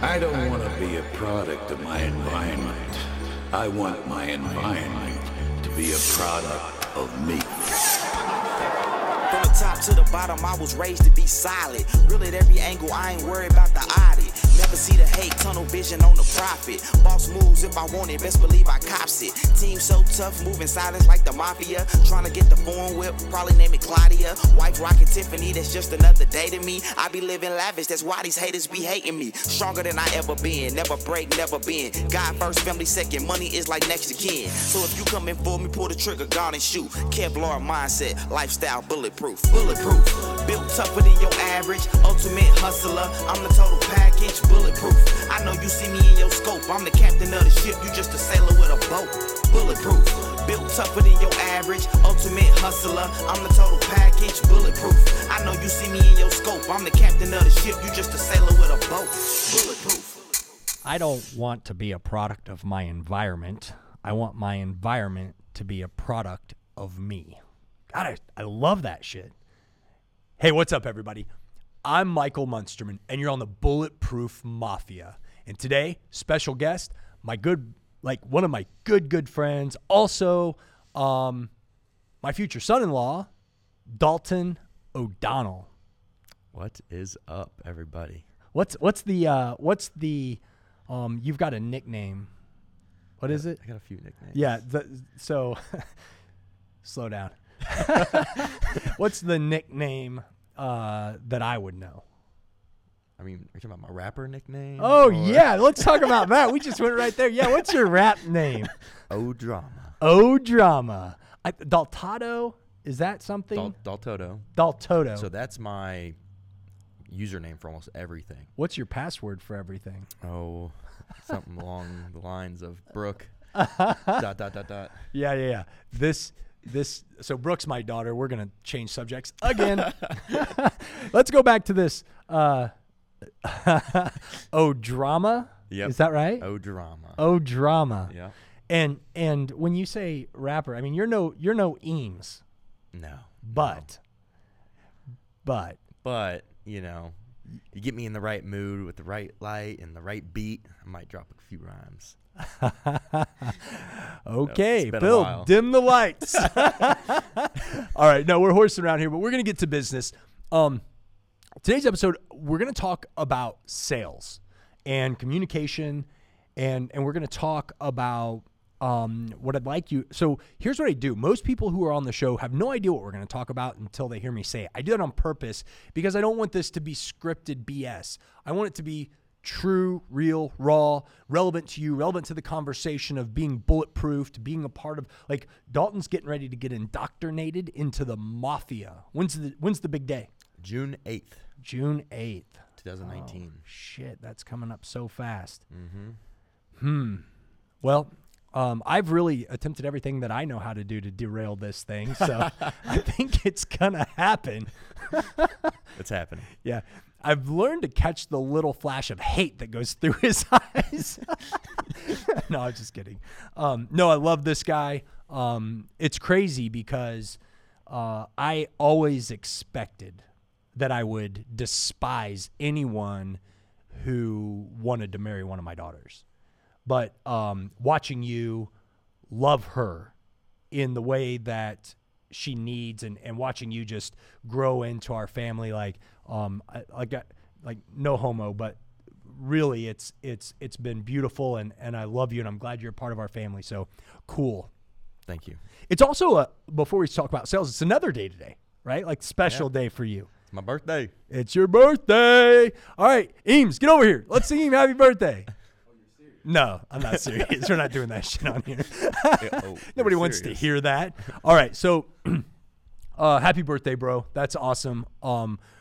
I don't want to be a product of my environment. I want my environment to be a product of me. From the top to the bottom, I was raised to be solid. Real at every angle, I ain't worried about the audit. Never see the hate, tunnel vision on the profit. Boss moves if I want it, best believe I cops it. Team so tough, moving silence like the mafia. Trying to get the foreign whip, probably name it Claudia. Wife rockin' Tiffany, that's just another day to me. I be living lavish, that's why these haters be hating me. Stronger than I ever been, never break, never bend. God first, family second, money is like next to kin. So if you coming for me, pull the trigger, guard and shoot. Kevlar mindset, lifestyle bulletproof. Bulletproof, built tougher than your average. Ultimate hustler, I'm the total package. Bulletproof, I know you see me in your scope. I'm the captain of the ship, you just a sailor with a boat. Bulletproof, built tougher than your average. Ultimate hustler, I'm the total package. Bulletproof, I know you see me in your scope. I'm the captain of the ship, you just a sailor with a boat. Bulletproof. I don't want to be a product of my environment. I want my environment to be a product of me. God, I love that shit. Hey, what's up, everybody? I'm Michael Munsterman, and you're on the Bulletproof Mafia. And today, special guest, my good, like one of my good friends, also my future son-in-law, Dalton O'Donnell. What is up, everybody? What's the you've got a nickname? What is it? I got a few nicknames. Yeah. Slow down. What's the nickname? That I would know. I mean, are you talking about my rapper nickname? Oh, yeah. Let's talk about that. We just went right there. Yeah, what's your rap name? O-Drama. O-Drama. Daltado, is that something? Daltado. Daltado. So that's my username for almost everything. What's your password for everything? Oh, something along the lines of Brooke. .. Yeah. So Brooke's my daughter. We're going to change subjects again. Let's go back to this. O-Drama. Yep. Is that right? O-Drama. O-Drama. Yeah. And when you say rapper, I mean, you're no Eames. No. But, you know, you get me in the right mood with the right light and the right beat, I might drop a few rhymes. Okay, no, Phil, dim the lights. All right, no, we're horsing around here, but we're going to get to business. Today's episode, we're going to talk about sales and communication, and we're going to talk about what I'd like you. So here's what I do. Most people who are on the show have no idea what we're going to talk about until they hear me say it. I do that on purpose because I don't want this to be scripted BS. I want it to be true, real, raw, relevant to you, relevant to the conversation of being bulletproofed, being a part of, like, Dalton's getting ready to get indoctrinated into the mafia. When's the big day? June 8th. June 8th. 2019. Oh, shit, that's coming up so fast. Mm-hmm. Well, I've really attempted everything that I know how to do to derail this thing, so I think it's going to happen. It's happening. Yeah. I've learned to catch the little flash of hate that goes through his eyes. No, I'm just kidding. No, I love this guy. It's crazy because I always expected that I would despise anyone who wanted to marry one of my daughters. But watching you love her in the way that she needs and watching you just grow into our family, like no homo, but really it's been beautiful and I love you and I'm glad you're a part of our family. So cool. Thank you. It's also before we talk about sales, it's another day today, right? Like special day for you. It's my birthday. It's your birthday. All right, Eames, get over here. Let's sing him happy birthday. Oh, you're serious? No, I'm not serious. We're not doing that shit on here. Nobody wants to hear that. All right, so happy birthday, bro. That's awesome.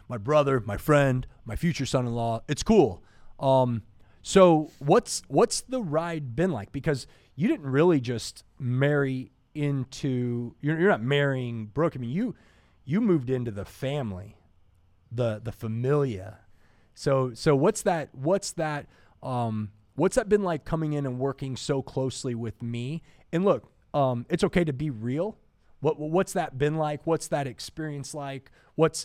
My brother, my friend, my future son-in-law. It's cool. So what's the ride been like? Because you didn't really just marry into you're not marrying Brooke. I mean, you moved into the family, the familia. So what's that been like coming in and working so closely with me? And look, it's okay to be real. What's that been like? What's that experience like? What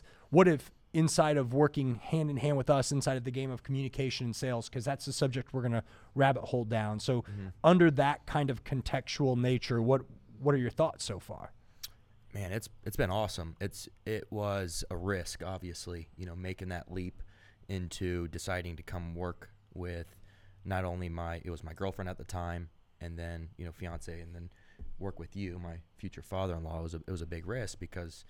if inside of working hand in hand with us inside of the game of communication and sales, because that's the subject we're going to rabbit hole down. So under that kind of contextual nature, what are your thoughts so far? Man, it's been awesome. It was a risk, obviously, you know, making that leap into deciding to come work with not only it was my girlfriend at the time, and then, you know, fiance, and then work with you, my future father-in-law. It was a big risk because,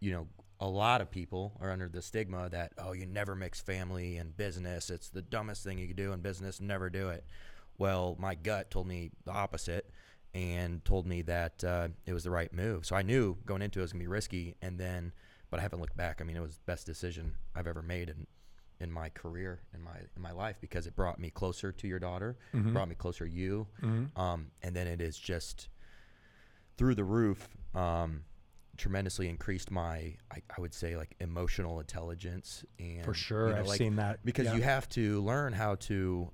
you know, a lot of people are under the stigma that, oh, you never mix family and business. It's the dumbest thing you could do in business. Never do it. Well, my gut told me the opposite and told me that it was the right move. So I knew going into it was going to be risky, but I haven't looked back. I mean, it was the best decision I've ever made in my career, in my life, because it brought me closer to your daughter, brought me closer to you. And then it is just through the roof, tremendously increased my, I would say, like, emotional intelligence. And for sure, you know, I've seen that. Because you have to learn how to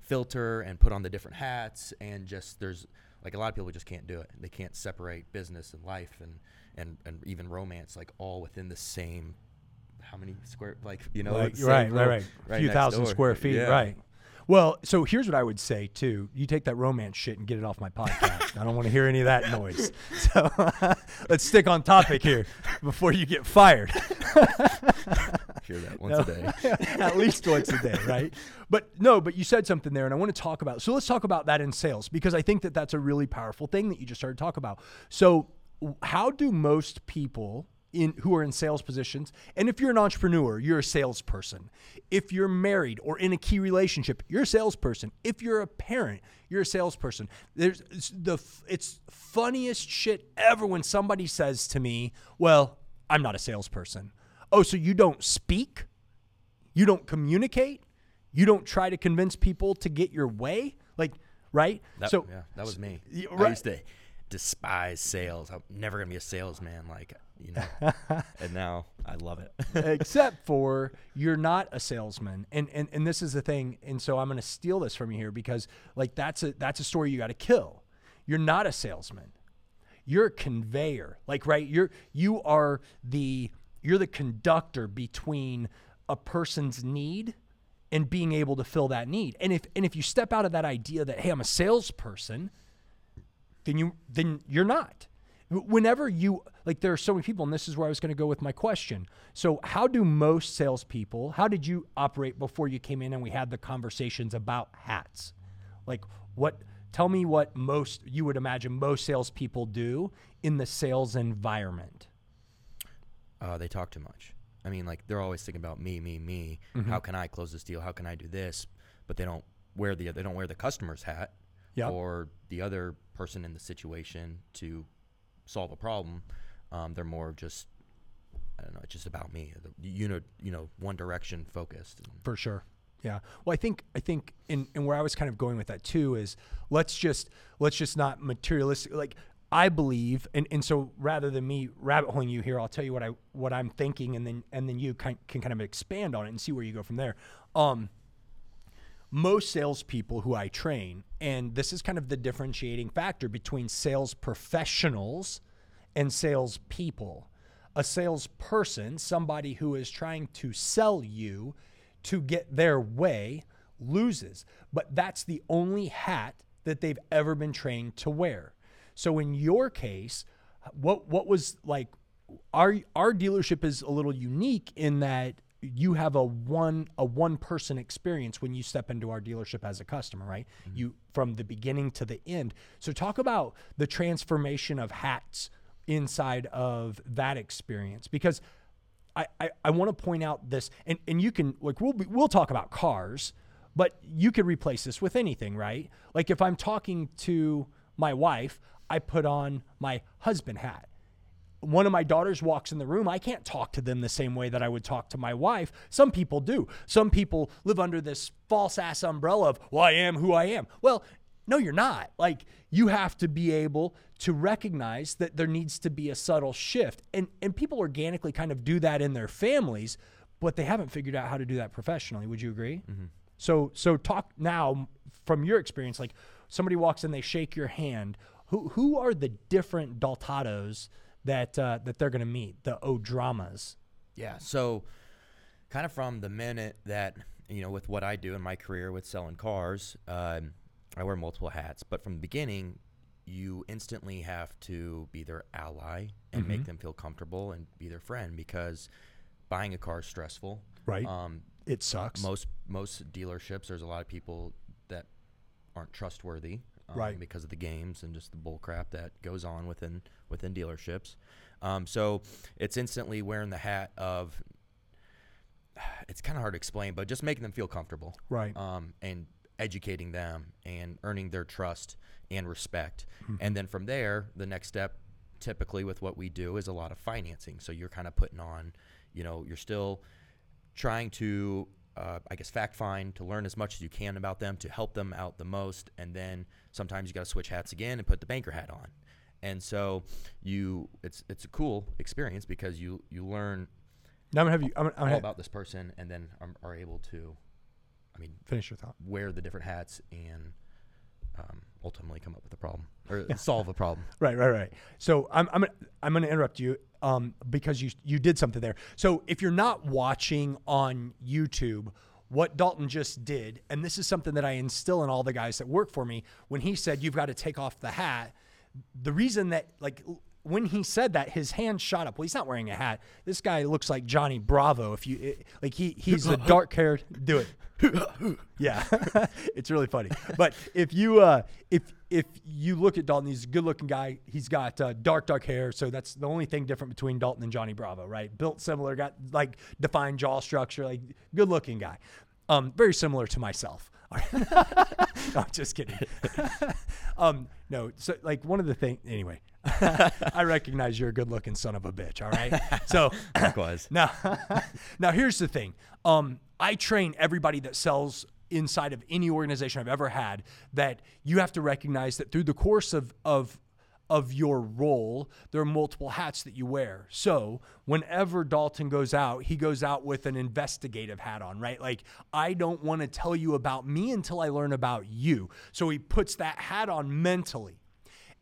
filter and put on the different hats, and just there's, like, a lot of people just can't do it. They can't separate business and life and even romance, like, all within the same, how many square, like, you know, like, right, a few thousand square feet, right. Well, so here's what I would say too. You take that romance shit and get it off my podcast. I don't want to hear any of that noise. So let's stick on topic here before you get fired. Hear that once a day. At least once a day, right? But you said something there, and I want to talk about. So let's talk about that in sales, because I think that that's a really powerful thing that you just started to talk about. So how do most people who are in sales positions, and if you're an entrepreneur, you're a salesperson. If you're married or in a key relationship, you're a salesperson. If you're a parent, you're a salesperson. It's funniest shit ever when somebody says to me, well, I'm not a salesperson. Oh, so you don't speak? You don't communicate? You don't try to convince people to get your way? Like, right? That was me. Right? I used to despise sales. I'm never going to be a salesman, like, you know, and now I love it. Except for you're not a salesman. And this is the thing. And so I'm going to steal this from you here, because, like, that's a story you got to kill. You're not a salesman. You're a conveyor. Like, right. You're the conductor between a person's need and being able to fill that need. And if you step out of that idea that, hey, I'm a salesperson, then you're not. Whenever you, like, there are so many people, and this is where I was going to go with my question. So how do most salespeople, how did you operate before you came in and we had the conversations about hats? Like, tell me what you would imagine most salespeople do in the sales environment. They talk too much. I mean, like, they're always thinking about me. Mm-hmm. How can I close this deal? How can I do this? But they don't wear the customer's hat or the other person in the situation to solve a problem. They're more just, I don't know, it's just about me. You know, one direction focused. For sure. Yeah. Well, I think and where I was kind of going with that too is let's just not materialistic, like, I believe, and so rather than me rabbit holing you here, I'll tell you what I'm thinking, and then you can kind of expand on it and see where you go from there. Most salespeople who I train, and this is kind of the differentiating factor between sales professionals and salespeople. A salesperson, somebody who is trying to sell you to get their way, loses. But that's the only hat that they've ever been trained to wear. So in your case, what was, like, our dealership is a little unique in that you have a one person experience when you step into our dealership as a customer, right? Mm-hmm. You, from the beginning to the end. So talk about the transformation of hats inside of that experience, because I want to point out this, and you can, like, we'll talk about cars, but you could replace this with anything, right? Like, if I'm talking to my wife, I put on my husband hat. One of my daughters walks in the room, I can't talk to them the same way that I would talk to my wife. Some people do. Some people live under this false ass umbrella of, well, I am who I am. Well, no, you're not. Like, you have to be able to recognize that there needs to be a subtle shift. And people organically kind of do that in their families, but they haven't figured out how to do that professionally. Would you agree? Mm-hmm. So talk now from your experience, like, somebody walks in, they shake your hand. Who are the different Daltados that they're going to meet, the O-Dramas? Yeah. So kind of from the minute that, you know, with what I do in my career with selling cars, I wear multiple hats. But from the beginning, you instantly have to be their ally and make them feel comfortable and be their friend, because buying a car is stressful. Right. It sucks. Most dealerships, there's a lot of people that aren't trustworthy. Right. Because of the games and just the bull crap that goes on within dealerships. So it's instantly wearing the hat of, it's kind of hard to explain, but just making them feel comfortable. Right. And educating them and earning their trust and respect. And then from there, the next step, typically with what we do, is a lot of financing. So you're kind of putting on, you know, you're still trying to, I guess, fact find, to learn as much as you can about them, to help them out the most. And then sometimes you got to switch hats again and put the banker hat on. And so it's a cool experience, because you learn now. I'm gonna have about this person, and then are able to, finish your thought, wear the different hats and ultimately come up with a problem or solve a problem. Right. So I'm going to interrupt you because you did something there. So if you're not watching on YouTube, what Dalton just did, and this is something that I instill in all the guys that work for me, when he said you've got to take off the hat, the reason that, like, when he said that, his hand shot up. Well, he's not wearing a hat. This guy looks like Johnny Bravo. If he's the dark-haired. Do it. Yeah, it's really funny. But if you look at Dalton, he's a good-looking guy. He's got dark hair. So that's the only thing different between Dalton and Johnny Bravo, right? Built similar, got like defined jaw structure, like good-looking guy. Very similar to myself. No, I'm just kidding. No, so like one of the things, anyway, I recognize you're a good looking son of a bitch. All right. So likewise. Now here's the thing. I train everybody that sells inside of any organization I've ever had, that you have to recognize that through the course of your role, there are multiple hats that you wear. So whenever Dalton goes out, he goes out with an investigative hat on, right? Like, I don't want to tell you about me until I learn about you. So he puts that hat on mentally.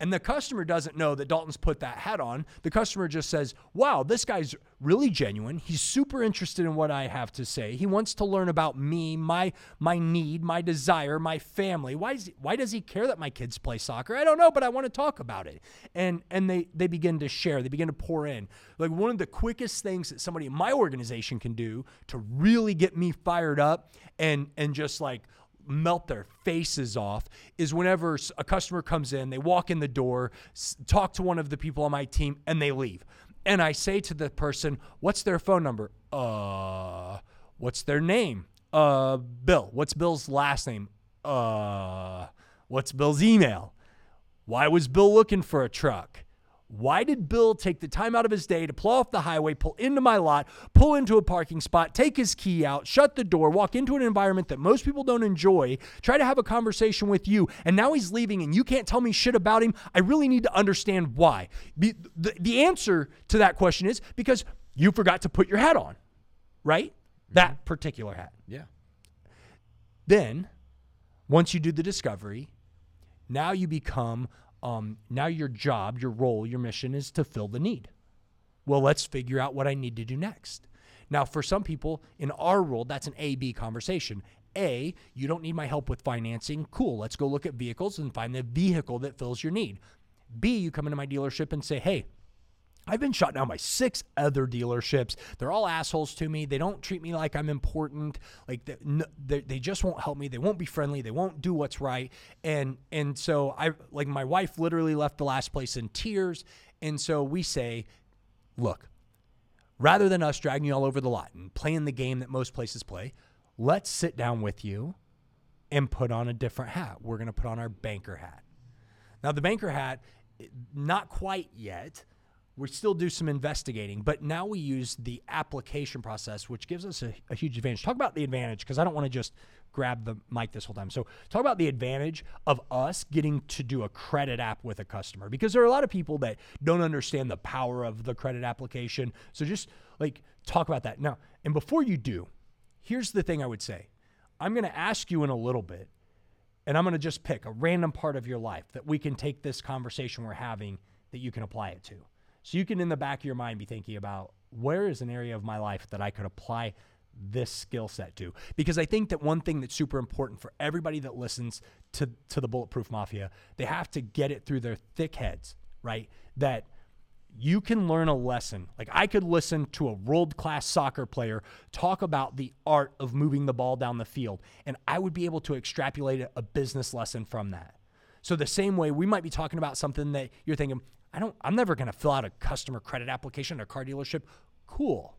And the customer doesn't know that Dalton's put that hat on. The customer just says, wow, this guy's really genuine. He's super interested in what I have to say. He wants to learn about me, my need, my desire, my family. Why does he care that my kids play soccer? I don't know, but I want to talk about it. And they begin to share. They begin to pour in. Like, one of the quickest things that somebody in my organization can do to really get me fired up and just like melt their faces off is whenever a customer comes in, they walk in the door, talk to one of the people on my team, and they leave. And I say to the person, what's their phone number? What's their name? Bill. What's Bill's last name? What's Bill's email? Why was Bill looking for a truck? Why did Bill take the time out of his day to plow off the highway, pull into my lot, pull into a parking spot, take his key out, shut the door, walk into an environment that most people don't enjoy, try to have a conversation with you, and now he's leaving and you can't tell me shit about him? I really need to understand why. The answer to that question is because you forgot to put your hat on, right? Mm-hmm. That particular hat. Yeah. Then, once you do the discovery, now you become... now your job, your role, your mission is to fill the need. Well, let's figure out what I need to do next. Now, for some people in our role, that's an A-B conversation. A, you don't need my help with financing. Cool. Let's go look at vehicles and find the vehicle that fills your need. B, you come into my dealership and say, hey, I've been shot down by 6 other dealerships. They're all assholes to me. They don't treat me like I'm important. Like they just won't help me. They won't be friendly. They won't do what's right. And so I, like, my wife literally left the last place in tears. And so we say, look, rather than us dragging you all over the lot and playing the game that most places play, let's sit down with you and put on a different hat. We're going to put on our banker hat. Now, the banker hat, not quite yet. We still do some investigating, but now we use the application process, which gives us a huge advantage. Talk about the advantage, because I don't want to just grab the mic this whole time. So talk about the advantage of us getting to do a credit app with a customer, because there are a lot of people that don't understand the power of the credit application. So just like talk about that. Now, and before you do, here's the thing I would say. I'm going to ask you in a little bit, and I'm going to just pick a random part of your life that we can take this conversation we're having that you can apply it to. So you can, in the back of your mind, be thinking about, where is an area of my life that I could apply this skill set to? Because I think that one thing that's super important for everybody that listens to the Bulletproof Mafia, they have to get it through their thick heads, right? That you can learn a lesson. Like, I could listen to a world-class soccer player talk about the art of moving the ball down the field, and I would be able to extrapolate a business lesson from that. So the same way, we might be talking about something that you're thinking, I'm never going to fill out a customer credit application at a car dealership. Cool.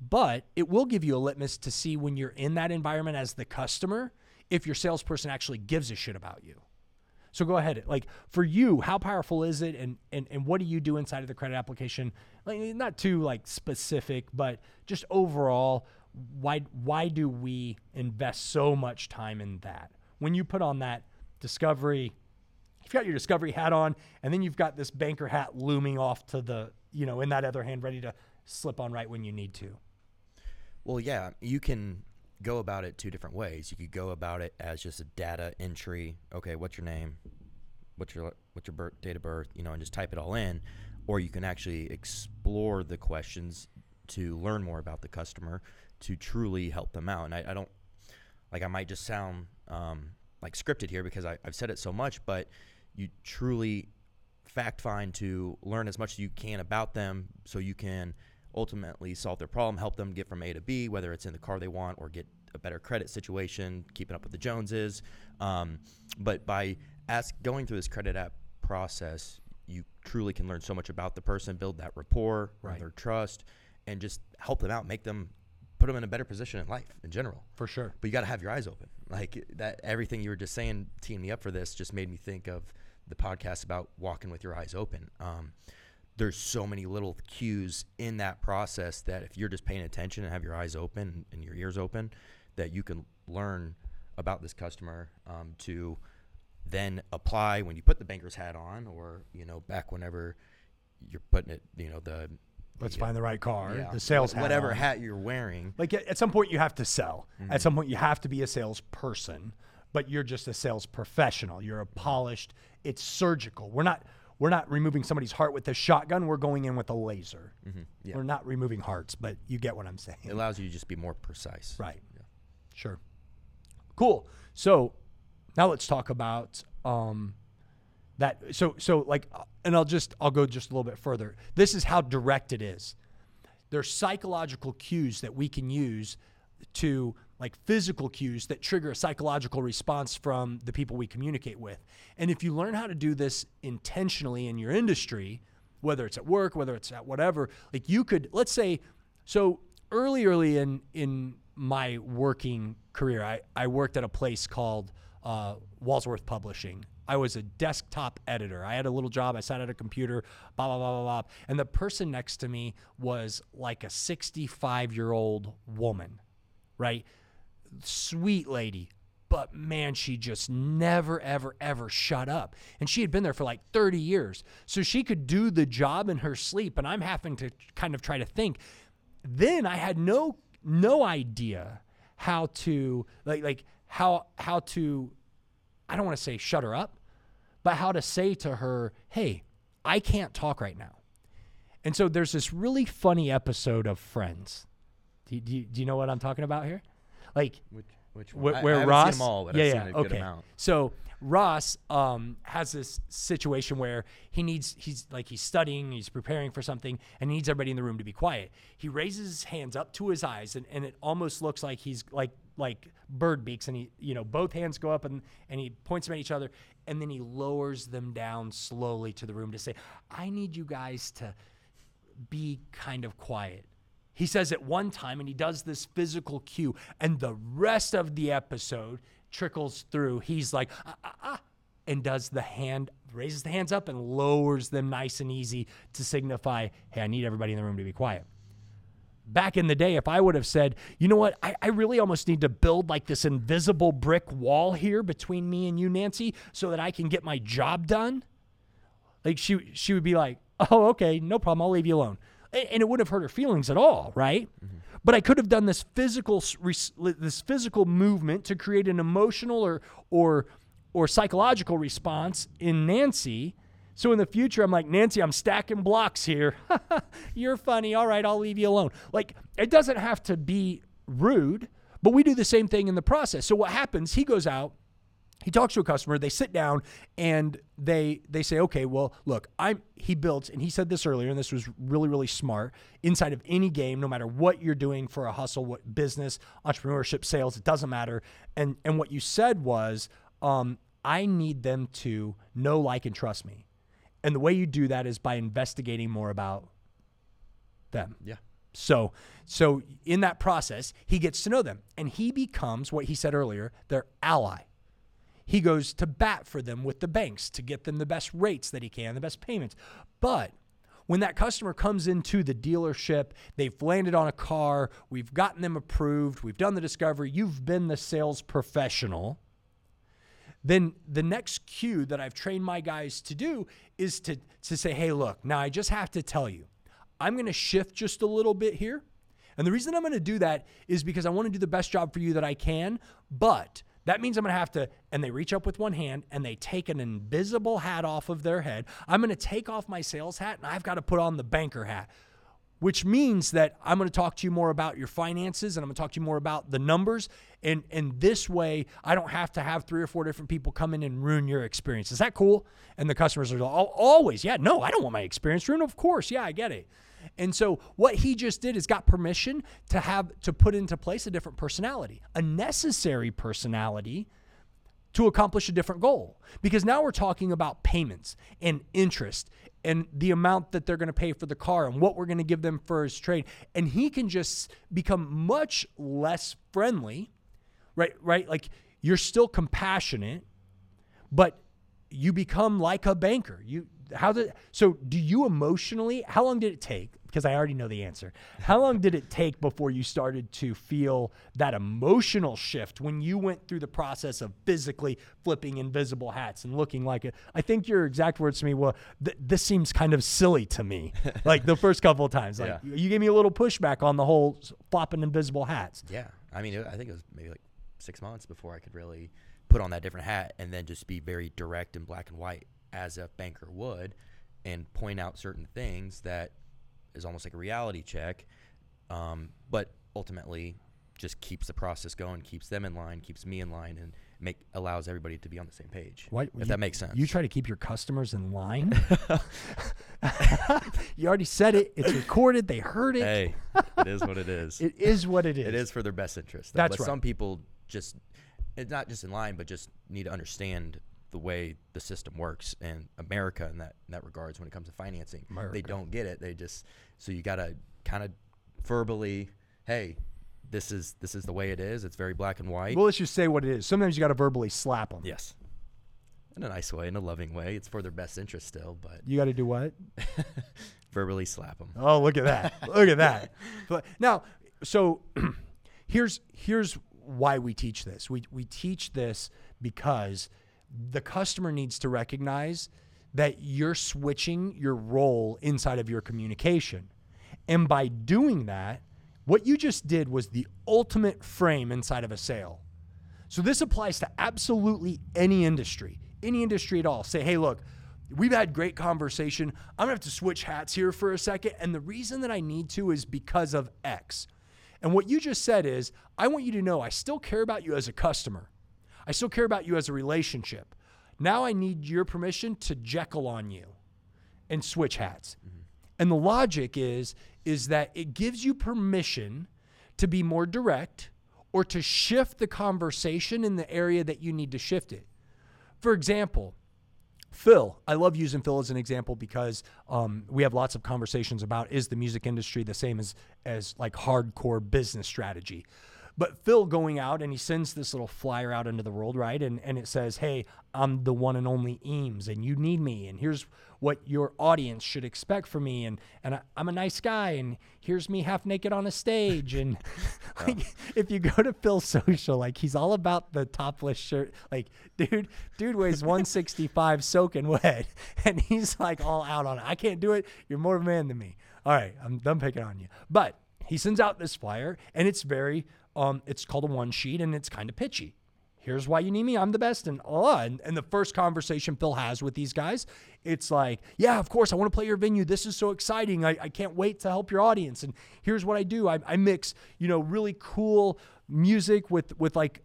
But it will give you a litmus to see, when you're in that environment as the customer, if your salesperson actually gives a shit about you. So go ahead. Like, for you, how powerful is it? And what do you do inside of the credit application? Like, not too like specific, but just overall, why do we invest so much time in that? When you put on that discovery, you've got your discovery hat on, and then you've got this banker hat looming off to the, in that other hand, ready to slip on right when you need to. Well, yeah, you can go about it two different ways. You could go about it as just a data entry. Okay, what's your name? What's your date of birth? And just type it all in. Or you can actually explore the questions to learn more about the customer, to truly help them out. And I don't, like, I might just sound like scripted here, because I've said it so much, but you truly fact find to learn as much as you can about them, so you can ultimately solve their problem, help them get from A to B, whether it's in the car they want or get a better credit situation, keeping up with the Joneses. But by going through this credit app process, you truly can learn so much about the person, build that rapport, right, their trust, and just help them out, put them in a better position in life in general. For sure. But you got to have your eyes open. Like that, everything you were just saying, teeing me up for this, just made me think of the podcast about walking with your eyes open. There's so many little cues in that process that if you're just paying attention and have your eyes open and your ears open, that you can learn about this customer to then apply when you put the banker's hat on, or, back whenever you're putting it, let's find the right car, the sales hat. Whatever hat you're wearing. Like, at some point you have to sell. Mm-hmm. At some point you have to be a salesperson, but you're just a sales professional. You're a polished, it's surgical. We're not removing somebody's heart with a shotgun. We're going in with a laser. Mm-hmm. Yeah. We're not removing hearts, but you get what I'm saying. It allows you to just be more precise. Right. Yeah. Sure. Cool. So now let's talk about that. So like, and I'll go just a little bit further. This is how direct it is. There's psychological cues that we can use to, like, physical cues that trigger a psychological response from the people we communicate with. And if you learn how to do this intentionally in your industry, whether it's at work, whether it's at whatever, like, you could, let's say, so early in my working career, I worked at a place called Walsworth Publishing. I was a desktop editor. I had a little job. I sat at a computer, blah, blah, blah, blah, blah. And the person next to me was like a 65-year-old woman, right? Sweet lady, but man, she just never, ever, ever shut up. And she had been there for like 30 years. So she could do the job in her sleep, and I'm having to kind of try to think. Then I had no idea how to, how to, I don't want to say shut her up, but how to say to her, hey, I can't talk right now. And so there's this really funny episode of Friends. Do you know what I'm talking about here? Like, which one? Where I haven't Ross, seen them all, but I've seen a good amount. So Ross has this situation where he's studying, he's preparing for something, and he needs everybody in the room to be quiet. He raises his hands up to his eyes, and it almost looks like he's like bird beaks, and he, both hands go up, and he points them at each other, and then he lowers them down slowly to the room to say, I need you guys to be kind of quiet. He says it one time, and he does this physical cue, and the rest of the episode trickles through. He's like, and does the hand, raises the hands up and lowers them nice and easy to signify, hey, I need everybody in the room to be quiet. Back in the day, if I would have said, you know what, I really almost need to build like this invisible brick wall here between me and you, Nancy, so that I can get my job done. Like she would be like, oh, okay, no problem, I'll leave you alone. And it wouldn't have hurt her feelings at all, right? Mm-hmm. But I could have done this physical movement to create an emotional or psychological response in Nancy So in the future, I'm like, Nancy, I'm stacking blocks here. You're funny. All right, I'll leave you alone. Like, it doesn't have to be rude, but we do the same thing in the process. So what happens, he goes out, he talks to a customer, they sit down, and they say, okay, well, look, he builds, and he said this earlier, and this was really, really smart, inside of any game, no matter what you're doing for a hustle, what business, entrepreneurship, sales, it doesn't matter. And what you said was, I need them to know, like, and trust me. And the way you do that is by investigating more about them. Yeah. So in that process, he gets to know them, and he becomes what he said earlier, their ally. He goes to bat for them with the banks to get them the best rates that he can, the best payments. But when that customer comes into the dealership, they've landed on a car, we've gotten them approved, we've done the discovery, you've been the sales professional, then the next cue that I've trained my guys to do is to say, hey, look, now I just have to tell you, I'm going to shift just a little bit here. And the reason I'm going to do that is because I want to do the best job for you that I can, but that means I'm going to have to, and they reach up with one hand and they take an invisible hat off of their head. I'm going to take off my sales hat and I've got to put on the banker hat, which means that I'm going to talk to you more about your finances and I'm going to talk to you more about the numbers. And this way, I don't have to have 3 or 4 different people come in and ruin your experience. Is that cool? And the customers are like, always, yeah, no, I don't want my experience ruined. Of course, yeah, I get it. And so what he just did is got permission to put into place a different personality, a necessary personality to accomplish a different goal. Because now we're talking about payments and interest and the amount that they're going to pay for the car and what we're going to give them for his trade. And he can just become much less friendly, right? Like, you're still compassionate, but you become like a banker. Do you emotionally, how long did it take? Because I already know the answer. How long did it take before you started to feel that emotional shift when you went through the process of physically flipping invisible hats and looking like it? I think your exact words to me were, this seems kind of silly to me. Like the first couple of times, like you gave me a little pushback on the whole flopping invisible hats. Yeah. I mean, I think it was maybe like 6 months before I could really put on that different hat and then just be very direct and black and white, as a banker would, and point out certain things that is almost like a reality check, but ultimately just keeps the process going, keeps them in line, keeps me in line, and allows everybody to be on the same page. What, if that makes sense. You try to keep your customers in line? You already said it. It's recorded. They heard it. Hey, it is what it is. It is what it is. It is for their best interest. Though. That's right. Some people just, it's not just in line, but just need to understand the way the system works in America in that regards when it comes to financing. America. They don't get it. They just, so you got to kind of verbally, hey, this is the way it is. It's very black and white. Well, let's just say what it is. Sometimes you got to verbally slap them. Yes. In a nice way, in a loving way. It's for their best interest still, but. You got to do what? Verbally slap them. Oh, look at that. Look at that. But now, so here's why we teach this. We teach this because the customer needs to recognize that you're switching your role inside of your communication. And by doing that, what you just did was the ultimate frame inside of a sale. So this applies to absolutely any industry at all. Say, hey, look, we've had great conversation. I'm gonna have to switch hats here for a second. And the reason that I need to is because of X. And what you just said is, I want you to know I still care about you as a customer. I still care about you as a relationship. Now I need your permission to Jekyll on you and switch hats. Mm-hmm. And the logic is that it gives you permission to be more direct or to shift the conversation in the area that you need to shift it. For example, Phil, I love using Phil as an example because we have lots of conversations about, is the music industry the same as like hardcore business strategy? But Phil going out and he sends this little flyer out into the world, right? And it says, hey, I'm the one and only Eames and you need me. And here's what your audience should expect from me. And I'm a nice guy and here's me half naked on a stage. And if you go to Phil's social, like he's all about the topless shirt. Like, dude weighs 165 soaking wet. And he's like all out on it. I can't do it. You're more of a man than me. All right, I'm done picking on you. But he sends out this flyer and it's called a one sheet and it's kind of pitchy. here's why you need me. I'm the best. And and the first conversation Phil has with these guys, it's like, yeah, of course, I want to play your venue. This is so exciting. I can't wait to help your audience. And here's what I do. I mix, you know, really cool music with like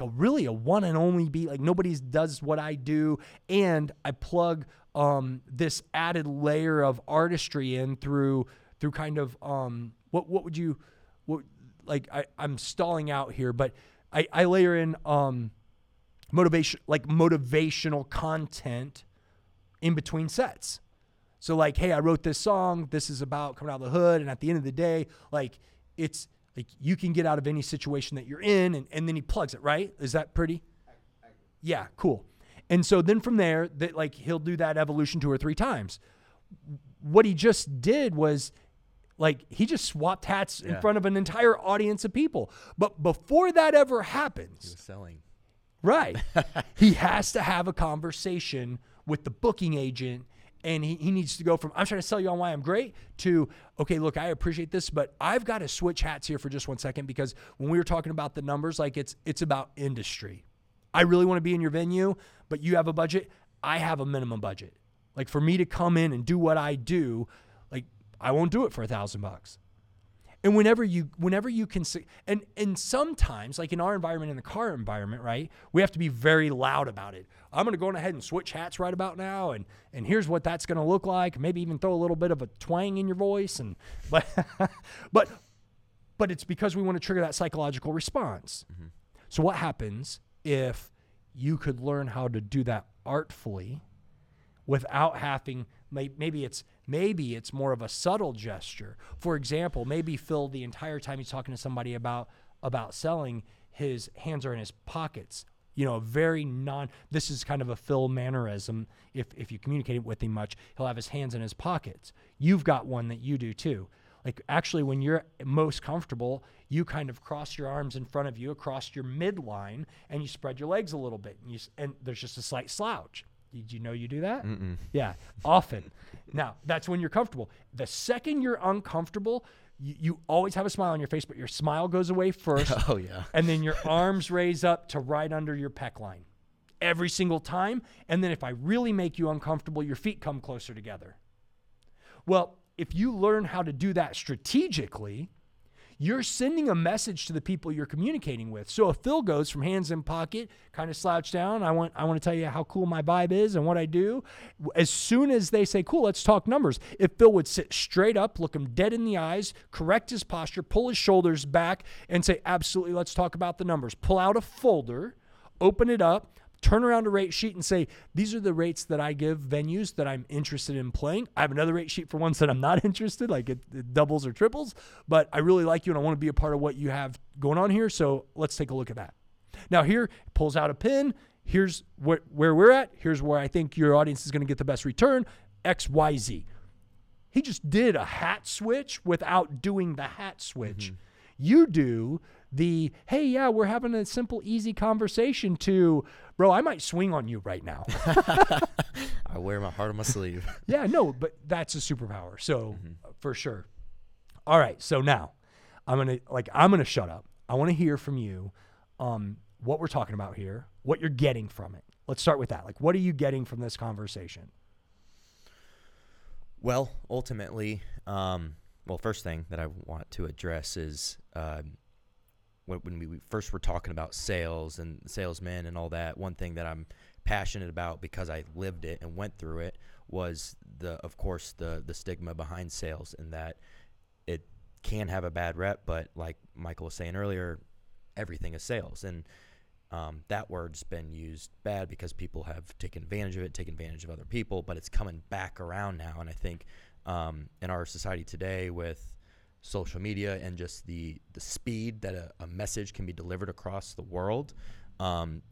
a really a one and only beat. Like nobody does what I do. And I plug this added layer of artistry in through kind of I'm stalling out here, but I layer in motivational content in between sets. So like, hey, I wrote this song. This is about coming out of the hood. And at the end of the day, like it's like you can get out of any situation that you're in. And then he plugs it, right? Is that pretty? Yeah, cool. And so then from there, that like he'll do that evolution 2 or 3 times. What he just did was like he just swapped hats in front of an entire audience of people. But before that ever happens, he was selling. Right. He has to have a conversation with the booking agent, and he needs to go from, I'm trying to sell you on why I'm great, to, okay, look, I appreciate this, but I've got to switch hats here for just 1 second, because when we were talking about the numbers, like it's about industry. I really want to be in your venue, but you have a budget. I have a minimum budget. Like for me to come in and do what I do, like I won't do it for $1,000. And whenever you can see, and sometimes like in our environment, in the car environment, right, we have to be very loud about it. I'm going to go on ahead and switch hats right about now. And here's what that's going to look like. Maybe even throw a little bit of a twang in your voice. But it's because we want to trigger that psychological response. Mm-hmm. So what happens if you could learn how to do that artfully without having, maybe it's more of a subtle gesture. For example, maybe Phil, the entire time he's talking to somebody about selling, his hands are in his pockets. You know, this is kind of a Phil mannerism. If you communicate with him much, he'll have his hands in his pockets. You've got one that you do too. Like actually when you're most comfortable, you kind of cross your arms in front of you across your midline and you spread your legs a little bit and there's just a slight slouch. Did you know you do that? Mm-mm. Yeah, often. Now, that's when you're comfortable. The second you're uncomfortable, you always have a smile on your face, but your smile goes away first. Oh, yeah. And then your arms raise up to right under your pec line every single time. And then if I really make you uncomfortable, your feet come closer together. Well, if you learn how to do that strategically, you're sending a message to the people you're communicating with. So if Phil goes from hands in pocket, kind of slouched down, I want to tell you how cool my vibe is and what I do. As soon as they say, cool, let's talk numbers. If Phil would sit straight up, look him dead in the eyes, correct his posture, pull his shoulders back and say, absolutely, let's talk about the numbers. Pull out a folder, open it up, turn around a rate sheet and say, these are the rates that I give venues that I'm interested in playing. I have another rate sheet for ones that I'm not interested, like it doubles or triples, but I really like you and I want to be a part of what you have going on here. So let's take a look at that. Now here, pulls out a pen. Here's where we're at. Here's where I think your audience is going to get the best return, X, Y, Z. He just did a hat switch without doing the hat switch. Mm-hmm. You do the, hey, yeah, we're having a simple, easy conversation to, bro, I might swing on you right now. I wear my heart on my sleeve. Yeah, no, but that's a superpower. So for sure. All right. So now I'm going to shut up. I want to hear from you what we're talking about here, what you're getting from it. Let's start with that. Like, what are you getting from this conversation? Well, ultimately, first thing that I want to address is, when we first were talking about sales and salesmen and all that, one thing that I'm passionate about because I lived it and went through it was the stigma behind sales, and that it can have a bad rep, but like Michael was saying earlier, everything is sales. And that word's been used bad because people have taken advantage of it, taken advantage of other people, but it's coming back around now. And I think in our society today with social media and just the speed that a message can be delivered across the world,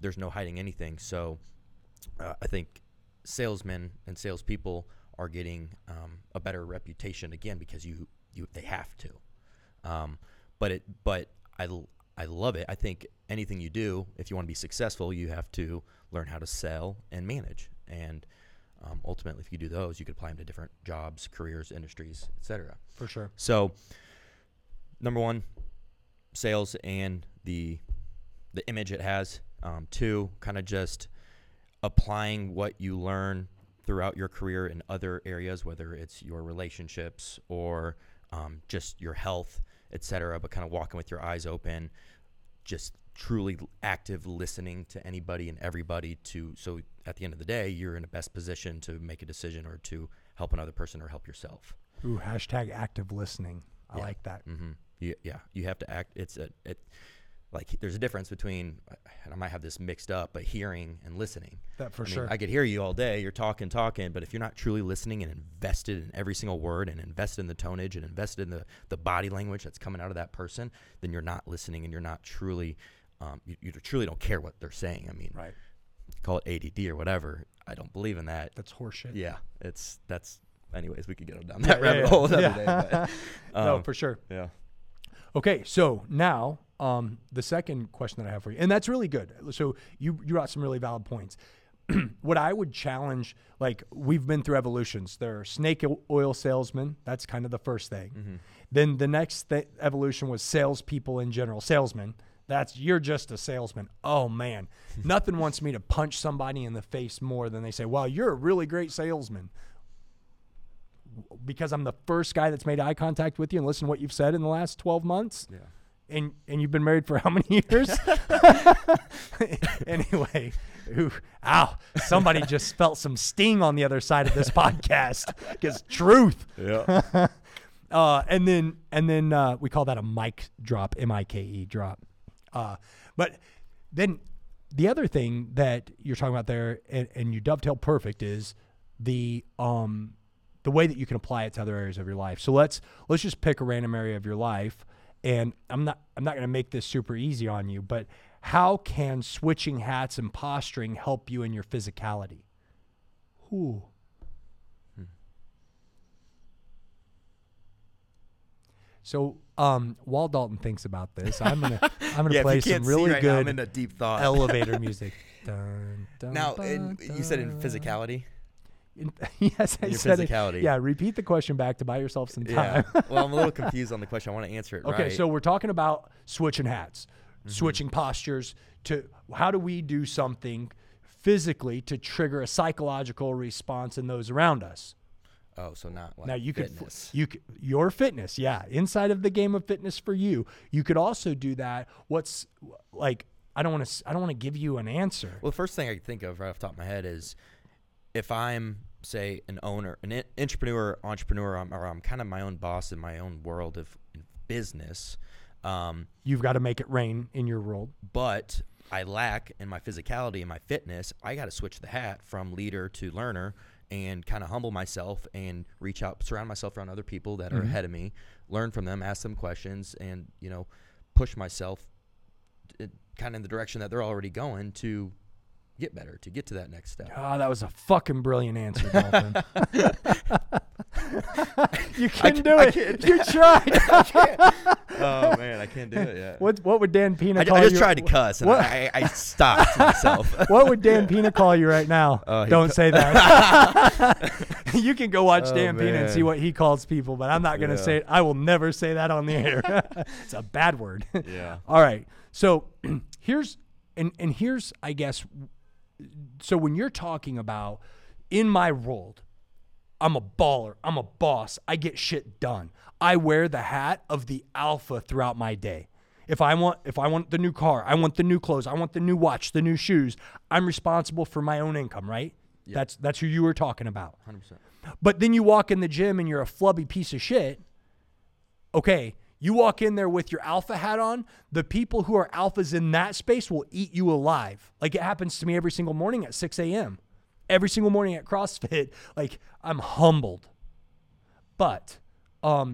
there's no hiding anything. So I think salesmen and salespeople are getting a better reputation again because they have to. But I love it. I think anything you do, if you want to be successful, you have to learn how to sell and manage. And ultimately, if you do those, you could apply them to different jobs, careers, industries, etc. For sure. So, number one, sales and the image it has Two, kind of just applying what you learn throughout your career in other areas, whether it's your relationships or just your health, etc. But kind of walking with your eyes open, just truly active listening to anybody and everybody, to so at the end of the day you're in the best position to make a decision or to help another person or help yourself. Ooh, hashtag active listening. I like that. Mm-hmm. Yeah, you have to act. Like there's a difference between, and I might have this mixed up, but hearing and listening. That for sure. I could hear you all day. You're talking, but if you're not truly listening and invested in every single word and invested in the tonnage and invested in the body language that's coming out of that person, then you're not listening and you're not truly, you truly don't care what they're saying. I mean, right. Call it ADD or whatever. I don't believe in that. That's horseshit. Yeah, anyways, we could get down that rabbit hole another day. But, no, for sure. Yeah. Okay, so now the second question that I have for you, and that's really good. So you brought some really valid points. What I would challenge, like we've been through evolutions. There are snake oil salesmen. That's kind of the first thing. Mm-hmm. Then the next evolution was salespeople in general, salesmen. You're just a salesman. Oh man, nothing wants me to punch somebody in the face more than they say, wow, you're a really great salesman. Because I'm the first guy that's made eye contact with you and listened to what you've said in the last 12 months. Yeah. And you've been married for how many years? Anyway, somebody just felt some sting on the other side of this podcast. Because truth. Yeah. And then we call that a mic drop, M-I-K-E drop. But then the other thing that you're talking about there, and you dovetail perfect, is the way that you can apply it to other areas of your life. So let's just pick a random area of your life, and I'm not going to make this super easy on you, but how can switching hats and posturing help you in your physicality? Ooh. So while Dalton thinks about this, I'm gonna play some really right good now, I'm in a deep thought. Elevator music. Dun, dun, now, dun, dun. You said in physicality. Yes, I said physicality. It. Yeah, repeat the question back to buy yourself some time. Yeah. Well, I'm a little confused on the question. I want to answer it right. Okay, so we're talking about switching hats, mm-hmm. switching postures. To how do we do something physically to trigger a psychological response in those around us? Oh, so not like now you fitness. Your fitness, yeah, inside of the game of fitness for you. You could also do that. What's like? I don't want to give you an answer. Well, the first thing I could think of right off the top of my head is, if I'm, say, an owner, an entrepreneur, I'm kind of my own boss in my own world of business. You've got to make it rain in your world. But I lack in my physicality and my fitness. I got to switch the hat from leader to learner and kind of humble myself and reach out, surround myself around other people that mm-hmm. are ahead of me, learn from them, ask them questions, and, push myself kind of in the direction that they're already going to get better, to get to that next step. Oh, that was a fucking brilliant answer, Dalton. You can do it. You tried. I can't. Oh, man, I can't do it yet. What would Dan Peña call you? I just tried to cuss, and I stopped myself. What would Dan Peña call you right now? Don't say that. You can go watch Dan Peña and see what he calls people, but I'm not going to say it. I will never say that on the air. It's a bad word. Yeah. All right. So here's, I guess, so when you're talking about in my world, I'm a baller, I'm a boss, I get shit done. I wear the hat of the alpha throughout my day. If I want the new car, I want the new clothes, I want the new watch, the new shoes, I'm responsible for my own income, right? Yep. That's who you were talking about. 100%. But then you walk in the gym and you're a flubby piece of shit. Okay. You walk in there with your alpha hat on, the people who are alphas in that space will eat you alive. Like it happens to me every single morning at 6 a.m. Every single morning at CrossFit, like I'm humbled. But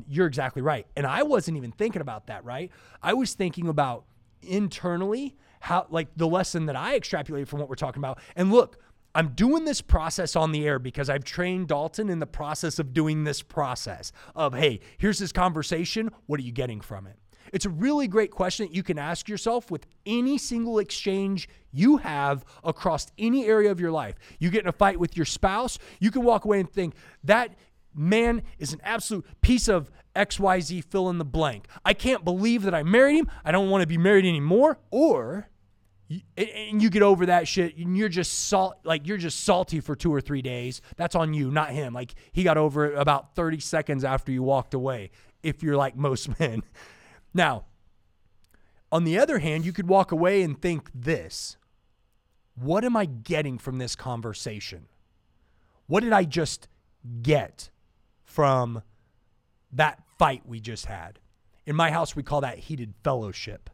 you're exactly right. And I wasn't even thinking about that, right? I was thinking about internally how, like the lesson that I extrapolated from what we're talking about. And look, I'm doing this process on the air because I've trained Dalton in the process of doing this process of, hey, here's this conversation. What are you getting from it? It's a really great question that you can ask yourself with any single exchange you have across any area of your life. You get in a fight with your spouse, you can walk away and think, that man is an absolute piece of XYZ fill in the blank. I can't believe that I married him. I don't want to be married anymore. Or and you get over that shit, and you're just salty for 2 or 3 days. That's on you, not him. Like, he got over it about 30 seconds after you walked away, if you're like most men. Now, on the other hand, you could walk away and think this: what am I getting from this conversation? What did I just get from that fight we just had? In my house, we call that heated fellowship.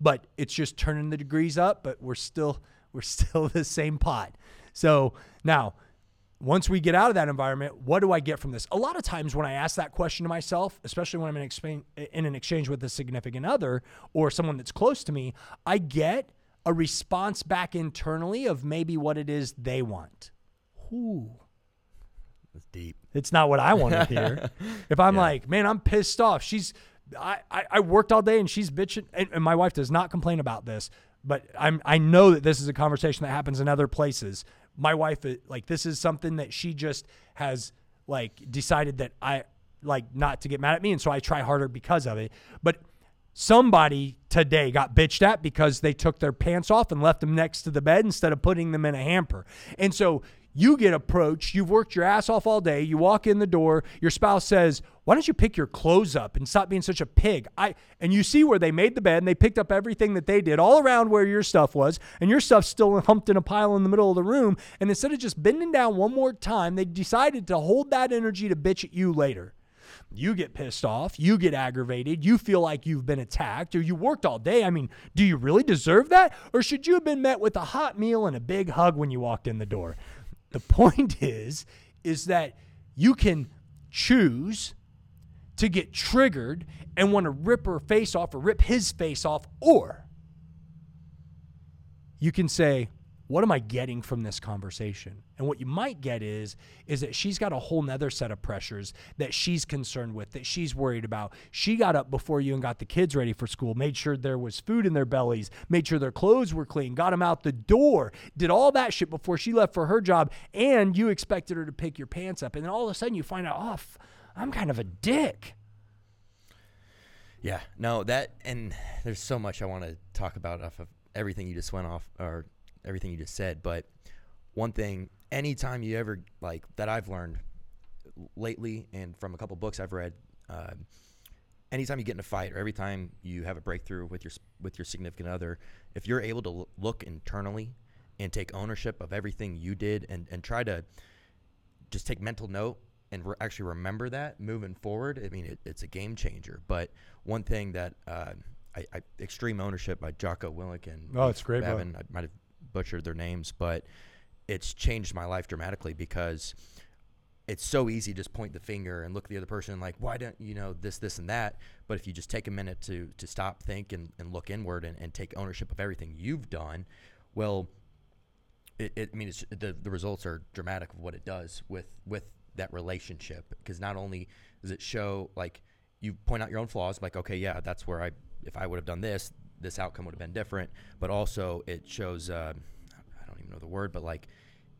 But it's just turning the degrees up, but we're still the same pot. So now, once we get out of that environment, what do I get from this? A lot of times when I ask that question to myself, especially when I'm in an exchange with a significant other or someone that's close to me, I get a response back internally of maybe what it is they want. Ooh. That's deep. It's not what I want to hear. If I'm like, man, I'm pissed off. I worked all day and she's bitching, and my wife does not complain about this, but I know that this is a conversation that happens in other places. My wife, like, this is something that she just has, like, decided that I like not to get mad at me, and so I try harder because of it. But somebody today got bitched at because they took their pants off and left them next to the bed instead of putting them in a hamper. And so you get approached, you've worked your ass off all day, you walk in the door, your spouse says, why don't you pick your clothes up and stop being such a pig? And you see where they made the bed and they picked up everything that they did all around where your stuff was, and your stuff's still humped in a pile in the middle of the room. And instead of just bending down one more time, they decided to hold that energy to bitch at you later. You get pissed off, you get aggravated, you feel like you've been attacked, or you worked all day. I mean, do you really deserve that? Or should you have been met with a hot meal and a big hug when you walked in the door? The point is that you can choose to get triggered and want to rip her face off or rip his face off, or you can say, what am I getting from this conversation? And what you might get is that she's got a whole nother set of pressures that she's concerned with, that she's worried about. She got up before you and got the kids ready for school, made sure there was food in their bellies, made sure their clothes were clean, got them out the door, did all that shit before she left for her job, and you expected her to pick your pants up. And then all of a sudden you find out, oh, I'm kind of a dick. Yeah, no, that, and there's so much I want to talk about off of everything you just went off, or everything you just said. But one thing, anytime you ever, like, that I've learned lately and from a couple books I've read, anytime you get in a fight or every time you have a breakthrough with your significant other, if you're able to look internally and take ownership of everything you did and try to just take mental note and actually remember that moving forward, I mean, it's a game changer. But one thing that Extreme Ownership by Jocko Willink and it's great, Babin, I might have butchered their names, but it's changed my life dramatically, because it's so easy to just point the finger and look at the other person and like, why don't you know this and that? But if you just take a minute to stop, think, and look inward and take ownership of everything you've done, well, it's the results are dramatic of what it does with that relationship, because not only does it show, like, you point out your own flaws, like, okay, yeah, that's where if I would have done this outcome would have been different. But also it shows, I don't even know the word, but like,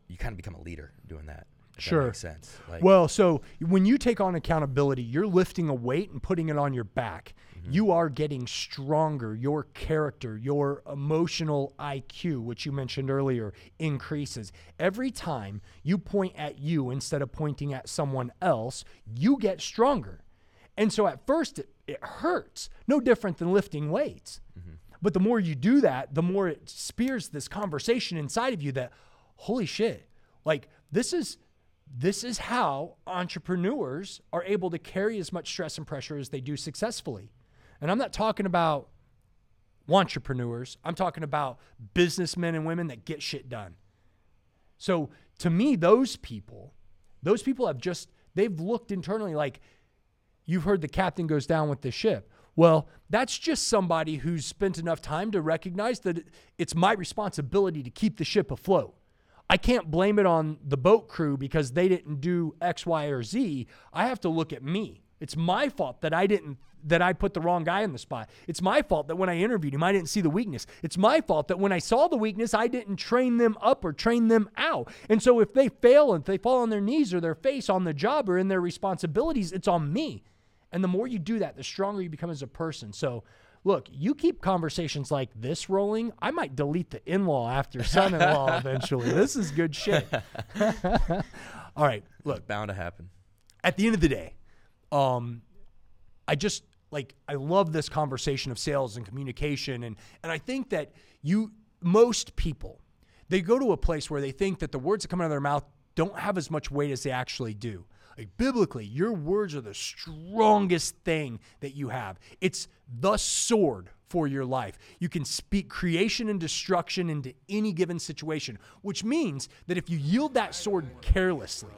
you kind of become a leader doing that. Sure. That makes sense. Like, well, so when you take on accountability, you're lifting a weight and putting it on your back. Mm-hmm. You are getting stronger. Your character, your emotional IQ, which you mentioned earlier, increases. Every time you point at you instead of pointing at someone else, you get stronger. And so at first it hurts, no different than lifting weights. Mm-hmm. But the more you do that, the more it spears this conversation inside of you that, holy shit, like, this is how entrepreneurs are able to carry as much stress and pressure as they do successfully. And I'm not talking about wantrepreneurs. I'm talking about businessmen and women that get shit done. So to me, those people have just, they've looked internally, like, you've heard the captain goes down with the ship. Well, that's just somebody who's spent enough time to recognize that it's my responsibility to keep the ship afloat. I can't blame it on the boat crew because they didn't do X, Y, or Z. I have to look at me. It's my fault that I put the wrong guy in the spot. It's my fault that when I interviewed him, I didn't see the weakness. It's my fault that when I saw the weakness, I didn't train them up or train them out. And so if they fail and they fall on their knees or their face on the job or in their responsibilities, it's on me. And the more you do that, the stronger you become as a person. So look, you keep conversations like this rolling, I might delete the in-law after son-in-law eventually. This is good shit. All right, look. It's bound to happen. At the end of the day, I love this conversation of sales and communication. And I think that most people, they go to a place where they think that the words that come out of their mouth don't have as much weight as they actually do. Like biblically, your words are the strongest thing that you have. It's the sword for your life. You can speak creation and destruction into any given situation, which means that if you yield that sword carelessly,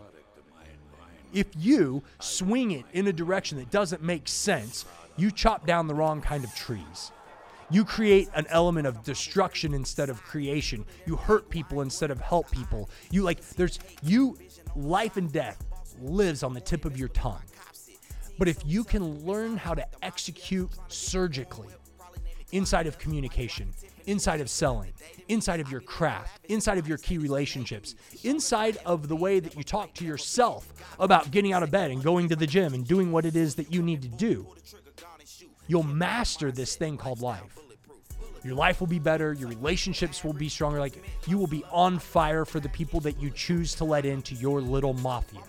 if you swing it in a direction that doesn't make sense, you chop down the wrong kind of trees. You create an element of destruction instead of creation. You hurt people instead of help people. Life and death lives on the tip of your tongue. But if you can learn how to execute surgically inside of communication, inside of selling, inside of your craft, inside of your key relationships, inside of the way that you talk to yourself about getting out of bed and going to the gym and doing what it is that you need to do, you'll master this thing called life. Your life will be better. Your relationships will be stronger. Like, you will be on fire for the people that you choose to let into your little mafia.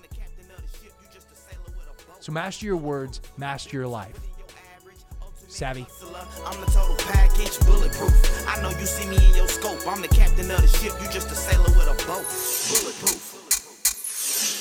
So master your words, master your life. Savvy. I'm the total package, bulletproof. I know you see me in your scope. I'm the captain of the ship. You just a sailor with a boat. Bulletproof.